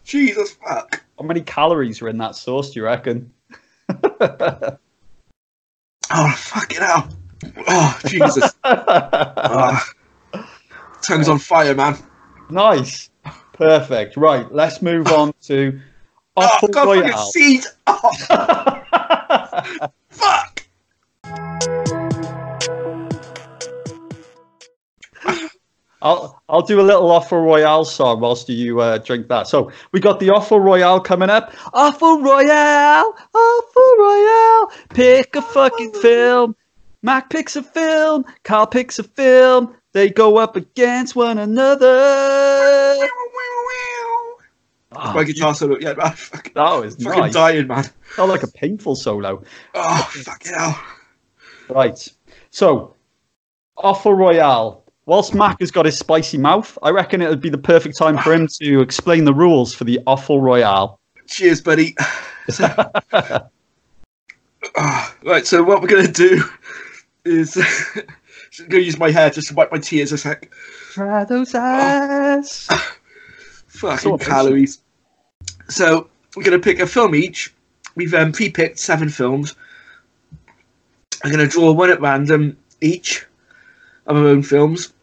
Jesus fuck. How many calories were in that sauce, do you reckon? Oh, fuck it out. Oh, Jesus. Tongue's on fire, man. Nice. Perfect. Right, let's move on to Offal Royale. Fucking seeds. Oh. Fuck. I'll do a little Offal Royale song whilst you drink that. So we got the Offal Royale coming up. Offal Royale, Offal Royale. Pick a fucking film. Mac picks a film. Karl picks a film. They go up against one another. My guitar solo. Yeah, man. That was fucking nice. Dying, man. Felt like a painful solo. Oh, fucking hell. Right. So, Offal Royale. Whilst Mac has got his spicy mouth, I reckon it would be the perfect time for him to explain the rules for the Offal Royale. Cheers, buddy. Right, so what we're going to do is... I'm going to use my hair just to wipe my tears a sec. Try those eyes. Fucking calories. So, we're going to pick a film each. We've pre-picked 7 films. I'm going to draw one at random each of our own films.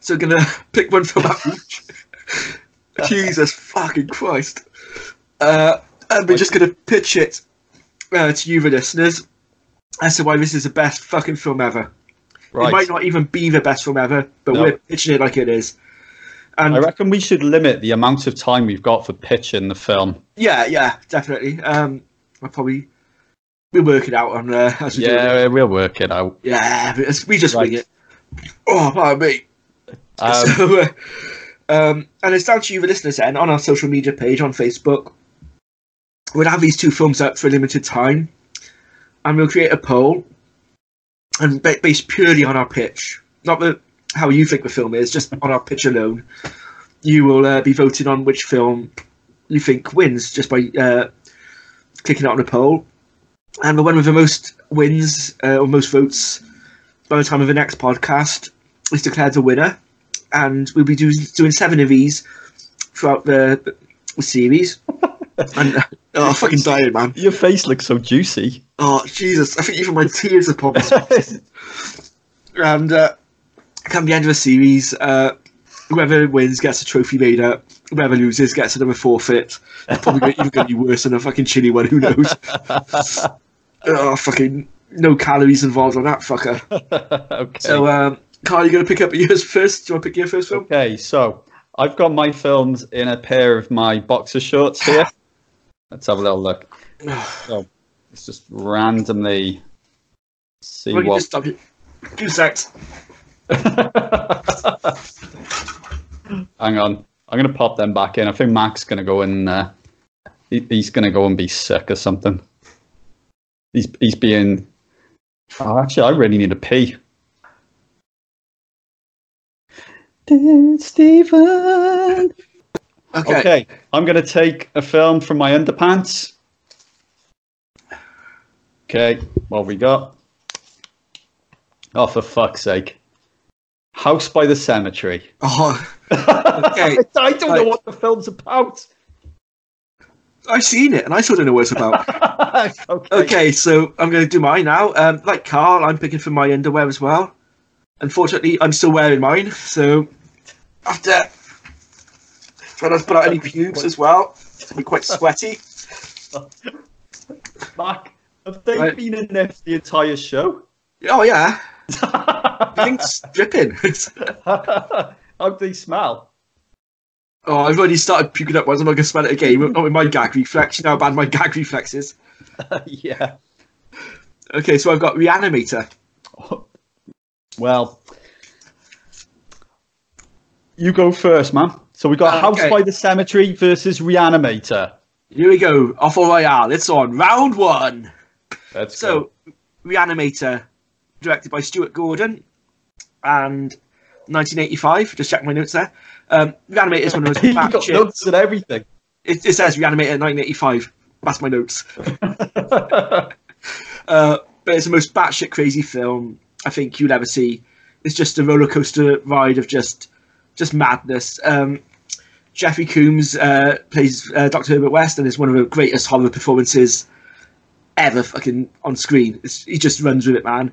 So, I'm going to pick one film out each. Jesus fucking Christ. And we're just going to pitch it to you, the listeners, as to why this is the best fucking film ever. Right. It might not even be the best film ever, but we're pitching it like it is. And I reckon we should limit the amount of time we've got for pitching the film. Yeah, definitely. We'll work it out on as we do. Yeah, we'll work it out. Yeah, we just wing it. Oh, pardon me. And it's down to you, the listeners, and on our social media page on Facebook, we'll have these 2 films up for a limited time. And we'll create a poll, and based purely on our pitch, not how you think the film is, just on our pitch alone, you will be voting on which film you think wins just by clicking out on a poll. And the one with the most wins or most votes by the time of the next podcast is declared the winner. And we'll be doing 7 of these throughout the series. And I'm fucking dying, man. Your face looks so juicy. Oh, Jesus. I think even my tears are popping. And come the end of the series, whoever wins gets a trophy made up. Whoever loses gets another forfeit. Probably even going to be worse than a fucking chili one. Who knows? Oh, fucking no calories involved on that fucker. Okay. So, Karl, you going to pick up yours first? Do you want to pick your first film? Okay, so I've got my films in a pair of my boxer shorts here. Let's have a little look. So let's just randomly see what. Just stop it. 2 secs. Hang on. I'm going to pop them back in. I think Mac's going to go in there. He's going to go and be sick or something. He's being. Oh, actually, I really need a pee. Stephen. Okay, I'm going to take a film from my underpants. Okay, what have we got? Oh, for fuck's sake. House by the Cemetery. Oh, okay. I don't know what the film's about. I've seen it, and I still don't know what it's about. Okay, so I'm going to do mine now. Like Karl, I'm picking for my underwear as well. Unfortunately, I'm still wearing mine, so after... I don't put out any pubes as well. I'm quite sweaty. Mac, have they been in there for the entire show? Oh, yeah. Being dripping. How do they smell? Oh, I've already started puking up once. I'm not going to smell it again. Not with my gag reflex. You know how bad my gag reflex is. Yeah. Okay, so I've got Reanimator. Well, you go first, man. So we got House by the Cemetery versus Reanimator. Here we go. Offal Royale. It's on round 1. Let's go. Reanimator directed by Stuart Gordon, and 1985. Just check my notes there. Reanimator is one of those. You've got notes and everything. It says Reanimator 1985. That's my notes. But it's the most batshit crazy film I think you'll ever see. It's just a roller coaster ride of just madness. Jeffrey Coombs plays Dr. Herbert West, and is one of the greatest horror performances ever fucking on screen. He just runs with it, man.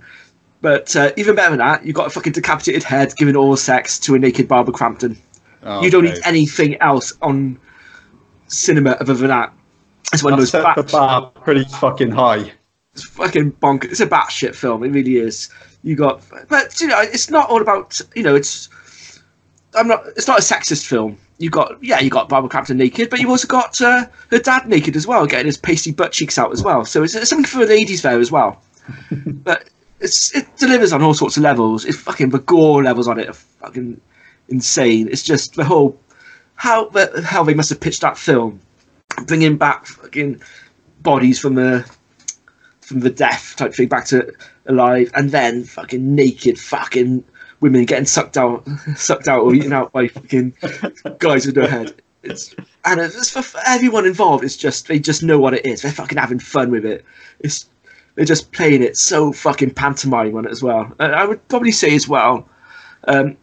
But even better than that, you've got a fucking decapitated head giving oral sex to a naked Barbara Crampton. Oh, you don't need anything else on cinema other than that. It's one of those set the bar pretty fucking high. It's fucking bonkers. It's a batshit film. It really is. But it's not all about. It's not a sexist film. You got Barbara Crampton naked, but you've also got her dad naked as well, getting his pasty butt cheeks out as well. So it's something for the ladies there as well. But it delivers on all sorts of levels. It's fucking the gore levels on it are fucking insane. It's just the whole how they must have pitched that film, bringing back fucking bodies from the death type thing back to alive, and then fucking naked fucking women getting sucked out or eaten out by fucking guys with no head. It's for everyone involved. It's just they just know what it is. They're fucking having fun with it. They're just playing it so fucking pantomime on it as well. And I would probably say as well,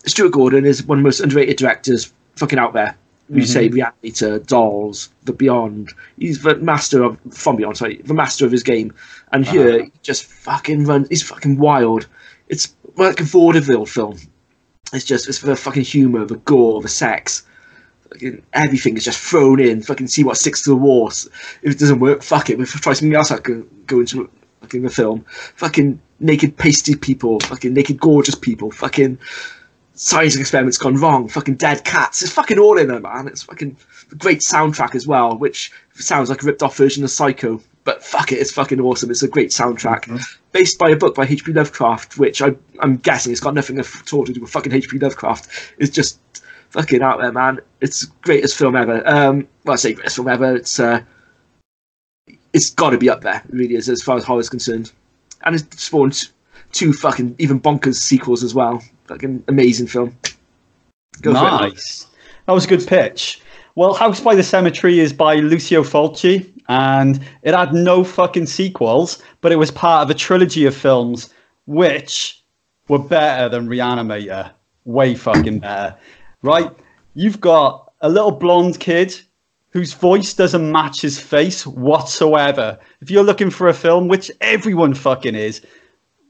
Stuart Gordon is one of the most underrated directors fucking out there. We say Reanimator, Dolls, The Beyond. He's the master of his game. And here he just fucking runs. He's fucking wild. It's like a vaudeville film. It's the fucking humour, the gore, the sex. Fucking everything is just thrown in. Fucking see what sticks to the wall. If it doesn't work, fuck it. We'll try something else. I can go into fucking the film. Fucking naked, pasty people. Fucking naked, gorgeous people. Fucking science experiments gone wrong. Fucking dead cats. It's fucking all in there, man. It's fucking a great soundtrack as well, which sounds like a ripped off version of Psycho. But fuck it, it's fucking awesome. It's a great soundtrack, based by a book by H.P. Lovecraft, which I'm guessing it's got nothing at all to do with fucking H.P. Lovecraft. It's just fucking out there, man. It's the greatest film ever. I say greatest film ever. It's got to be up there. It really is, as far as horror is concerned. And it's spawned two fucking even bonkers sequels as well. Fucking amazing film. Go nice. That was a good pitch. Well, House by the Cemetery is by Lucio Fulci, and it had no fucking sequels, but it was part of a trilogy of films which were better than Reanimator. Way fucking better. Right? You've got a little blonde kid whose voice doesn't match his face whatsoever. If you're looking for a film, which everyone fucking is,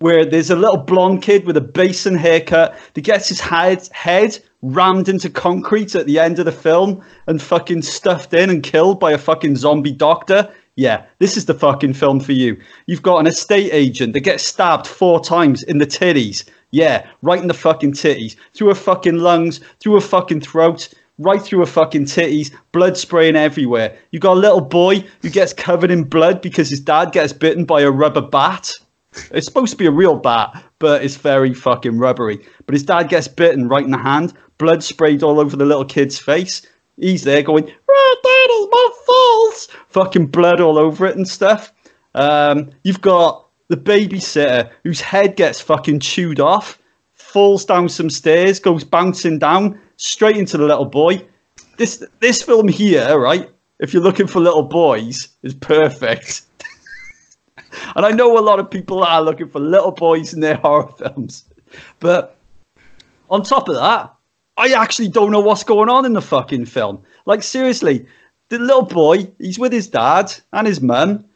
where there's a little blonde kid with a basin haircut that gets his head rammed into concrete at the end of the film and fucking stuffed in and killed by a fucking zombie doctor. Yeah, this is the fucking film for you. You've got an estate agent that gets stabbed 4 times in the titties. Yeah, right in the fucking titties. Through her fucking lungs, through her fucking throat, right through her fucking titties, blood spraying everywhere. You've got a little boy who gets covered in blood because his dad gets bitten by a rubber bat. It's supposed to be a real bat, but it's very fucking rubbery. But his dad gets bitten right in the hand, blood sprayed all over the little kid's face. He's there going, right, that is my fault. Fucking blood all over it and stuff. You've got the babysitter whose head gets fucking chewed off, falls down some stairs, goes bouncing down, straight into the little boy. This film here, right, if you're looking for little boys, is perfect. And I know a lot of people are looking for little boys in their horror films. But on top of that, I actually don't know what's going on in the fucking film. Like, seriously, the little boy, he's with his dad and his mum.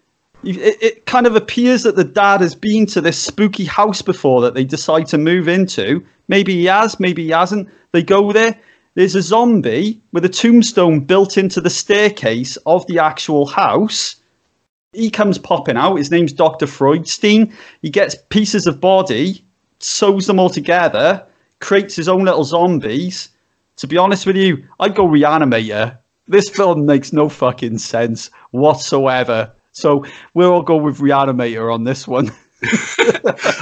It kind of appears that the dad has been to this spooky house before that they decide to move into. Maybe he has, maybe he hasn't. They go there. There's a zombie with a tombstone built into the staircase of the actual house. He comes popping out. His name's Dr. Freudstein. He gets pieces of body, sews them all together, creates his own little zombies. To be honest with you, I'd go Reanimator. This film makes no fucking sense whatsoever. So we'll all go with Reanimator on this one.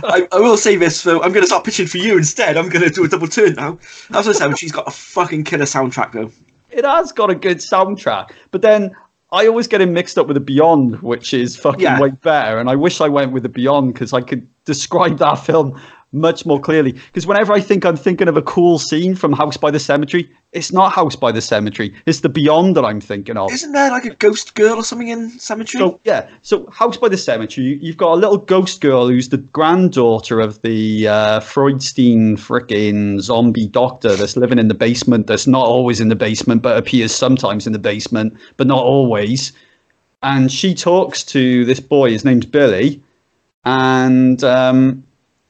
I will say this, though. I'm going to start pitching for you instead. I'm going to do a double turn now. As I said, she's got a fucking killer soundtrack, though. It has got a good soundtrack. But then I always get him mixed up with The Beyond, which is fucking way better. And I wish I went with The Beyond because I could describe that film much more clearly. Because whenever I think I'm thinking of a cool scene from House by the Cemetery, it's not House by the Cemetery. It's The Beyond that I'm thinking of. Isn't there like a ghost girl or something in Cemetery? So, yeah. So House by the Cemetery, you've got a little ghost girl who's the granddaughter of the Freudstein frickin' zombie doctor that's living in the basement, that's not always in the basement, but appears sometimes in the basement, but not always. And she talks to this boy, his name's Billy, and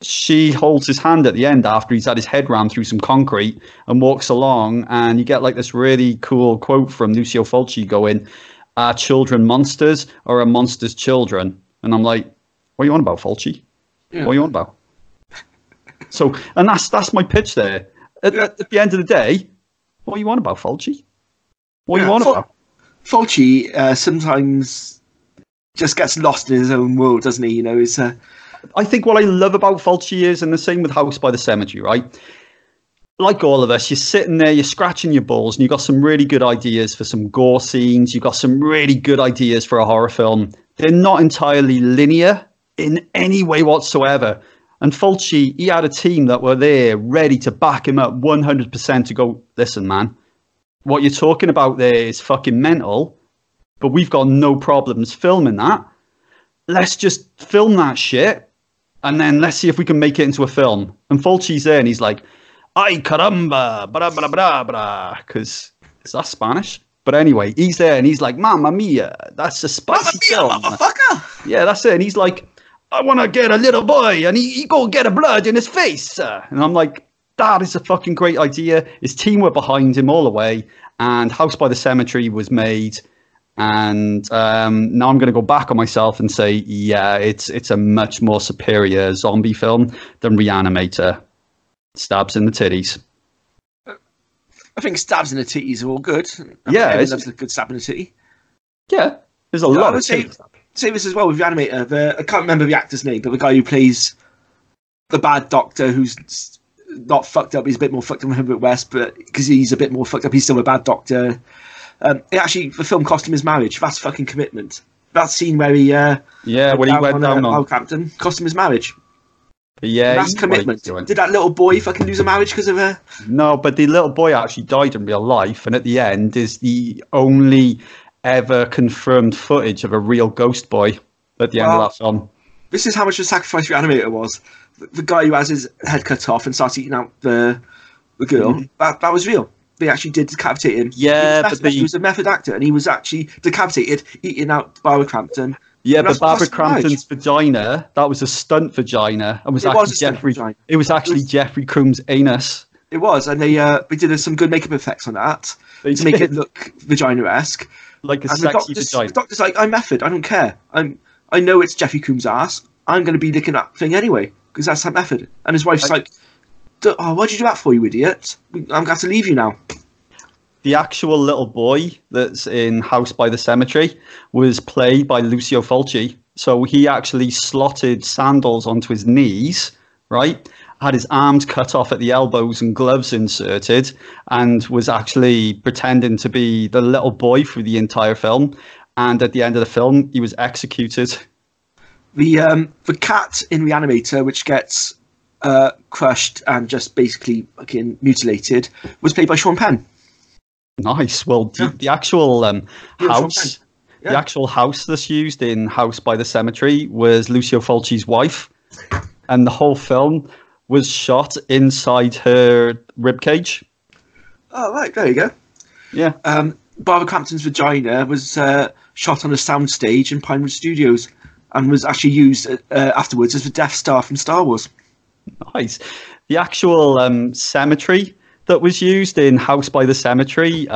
she holds his hand at the end after he's had his head rammed through some concrete and walks along, and you get like this really cool quote from Lucio Fulci going, "Are children monsters or are monsters children?" And I'm like, what are you on about, Fulci? Yeah. What are you on about? So, and that's my pitch there. At the end of the day, what are you on about, Fulci? What are you on about? Fulci sometimes just gets lost in his own world, doesn't he? You know, it's I think what I love about Fulci is, and the same with House by the Cemetery, right? Like all of us, you're sitting there, you're scratching your balls, and you've got some really good ideas for some gore scenes. You've got some really good ideas for a horror film. They're not entirely linear in any way whatsoever. And Fulci, he had a team that were there ready to back him up 100% to go, listen, man, what you're talking about there is fucking mental, but we've got no problems filming that. Let's just film that shit. And then let's see if we can make it into a film. And Fulci's there, and he's like, "Ay caramba, bra bra bra bra," because is that Spanish? But anyway, he's there, and he's like, "Mamma mia, that's a spicy film, motherfucker." Yeah, that's it. And he's like, "I want to get a little boy, and he go get a blood in his face." And I'm like, that is a fucking great idea. His team were behind him all the way, and House by the Cemetery was made. And now I'm going to go back on myself and say, yeah, it's a much more superior zombie film than Reanimator. Stabs in the titties. I think stabs in the titties are all good. Everyone loves a good stab in the titty. Yeah, there's a lot of titties. Say this as well with Reanimator. I can't remember the actor's name, but the guy who plays the bad doctor who's not fucked up, he's a bit more fucked up than Herbert West, but because he's a bit more fucked up, he's still a bad doctor. The film cost him his marriage. That's fucking commitment. That scene where he when he went down on Captain cost him his marriage. Yeah, that's commitment. Did that little boy fucking lose a marriage because of a? No, but the little boy actually died in real life, and at the end is the only ever confirmed footage of a real ghost boy at the end of that film. This is how much of a sacrifice Reanimator was. The guy who has his head cut off and starts eating out the girl. Mm-hmm. That was real. They actually did decapitate him. Yeah, he was a method actor, and he was actually decapitated, eaten out Barbara Crampton. Yeah, but Barbara Crampton's vagina—that was a stunt vagina, and It was actually Jeffrey Combs' anus. It was, and they did some good makeup effects on that to make it look vagina-esque, like a sexy vagina. The doctor's like, "I'm method. I don't care. I know it's Jeffrey Combs' ass. I'm going to be licking that thing anyway because that's that method." And his wife's like, "Oh, why'd you do that for, you idiot? I'm going to have to leave you now." The actual little boy that's in House by the Cemetery was played by Lucio Fulci. So he actually slotted sandals onto his knees, right? Had his arms cut off at the elbows and gloves inserted, and was actually pretending to be the little boy through the entire film. And at the end of the film, he was executed. The cat in Reanimator, which gets crushed and just basically fucking mutilated, was played by Sean Penn. Nice. Well, the actual house, the actual house that's used in House by the Cemetery was Lucio Fulci's wife, and the whole film was shot inside her ribcage. Oh, right, there you go. Yeah. Barbara Crampton's vagina was shot on a soundstage in Pinewood Studios, and was actually used afterwards as the Death Star from Star Wars. Nice. The actual cemetery that was used in House by the Cemetery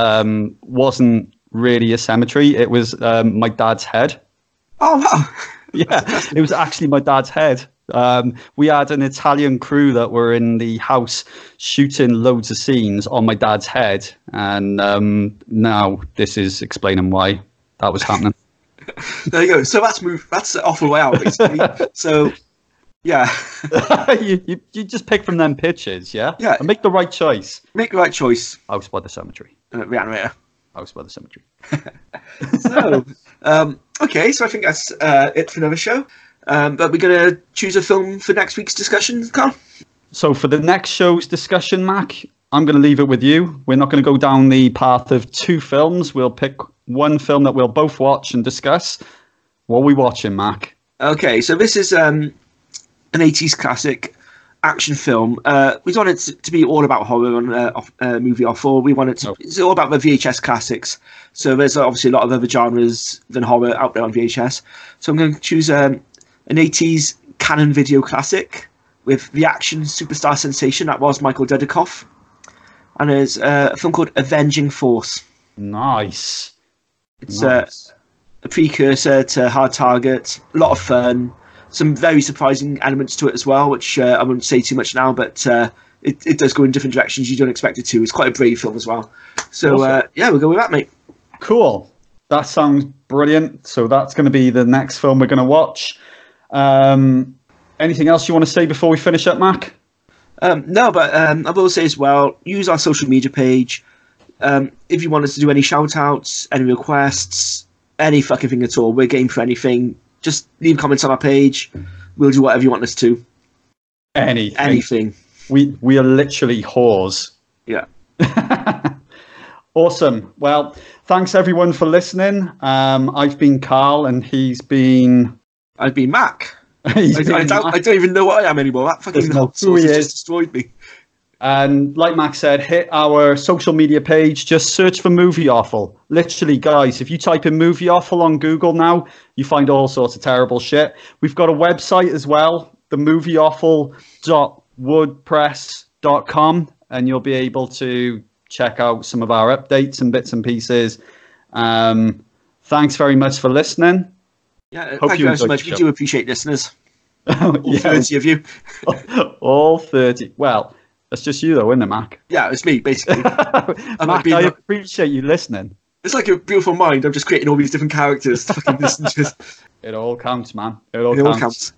wasn't really a cemetery. It was my dad's head. Oh, wow. Yeah, it was actually my dad's head. We had an Italian crew that were in the house shooting loads of scenes on my dad's head. And now this is explaining why that was happening. There you go. So that's Offal Royale, basically. So... yeah. you just pick from them pitches, yeah? Yeah. And make the right choice. House by the Cemetery. Reanimator. House by the Cemetery. So, okay, so I think that's it for another show. But we're going to choose a film for next week's discussion, Carl? So for the next show's discussion, Mac, I'm going to leave it with you. We're not going to go down the path of two films. We'll pick one film that we'll both watch and discuss. What are we watching, Mac? Okay, so this is an 80s classic action film. We wanted to be all about horror on Movie Offal. We wanted to, it's all about the VHS classics. So there's obviously a lot of other genres than horror out there on VHS. So I'm going to choose an 80s Canon Video classic with the action superstar sensation that was Michael Dudikoff. And there's a film called Avenging Force. Nice. It's a precursor to Hard Target. A lot of fun. Some very surprising elements to it as well, which I won't say too much now, but it does go in different directions you don't expect it to. It's quite a brave film as well. So, awesome. Yeah, we'll go with that, mate. Cool. That sounds brilliant. So that's going to be the next film we're going to watch. Anything else you want to say before we finish up, Mac? No, but I will say as well, use our social media page. If you want us to do any shout-outs, any requests, any fucking thing at all, we're game for anything. Just leave comments on our page. We'll do whatever you want us to. Anything. We are literally whores. Yeah. Awesome. Well, thanks everyone for listening. I've been Carl, and he's been... I've been Mac. I don't even know what I am anymore. That fucking whole source has just destroyed me. And like Mac said, hit our social media page. Just search for Movie Offal. Literally, guys, if you type in Movie Offal on Google now, you find all sorts of terrible shit. We've got a website as well, themovieoffal.wordpress.com, and you'll be able to check out some of our updates and bits and pieces. Thanks very much for listening. Yeah, hope thank you so much. We do appreciate listeners. All 30 of you. All 30. Well... That's just you, though, isn't it, Mac? Yeah, it's me, basically. Mac, I appreciate you listening. It's like a beautiful mind. I'm just creating all these different characters to fucking listen to us. It all counts, man. It all counts.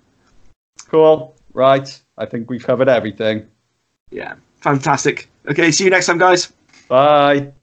Cool. Right. I think we've covered everything. Yeah. Fantastic. Okay, see you next time, guys. Bye.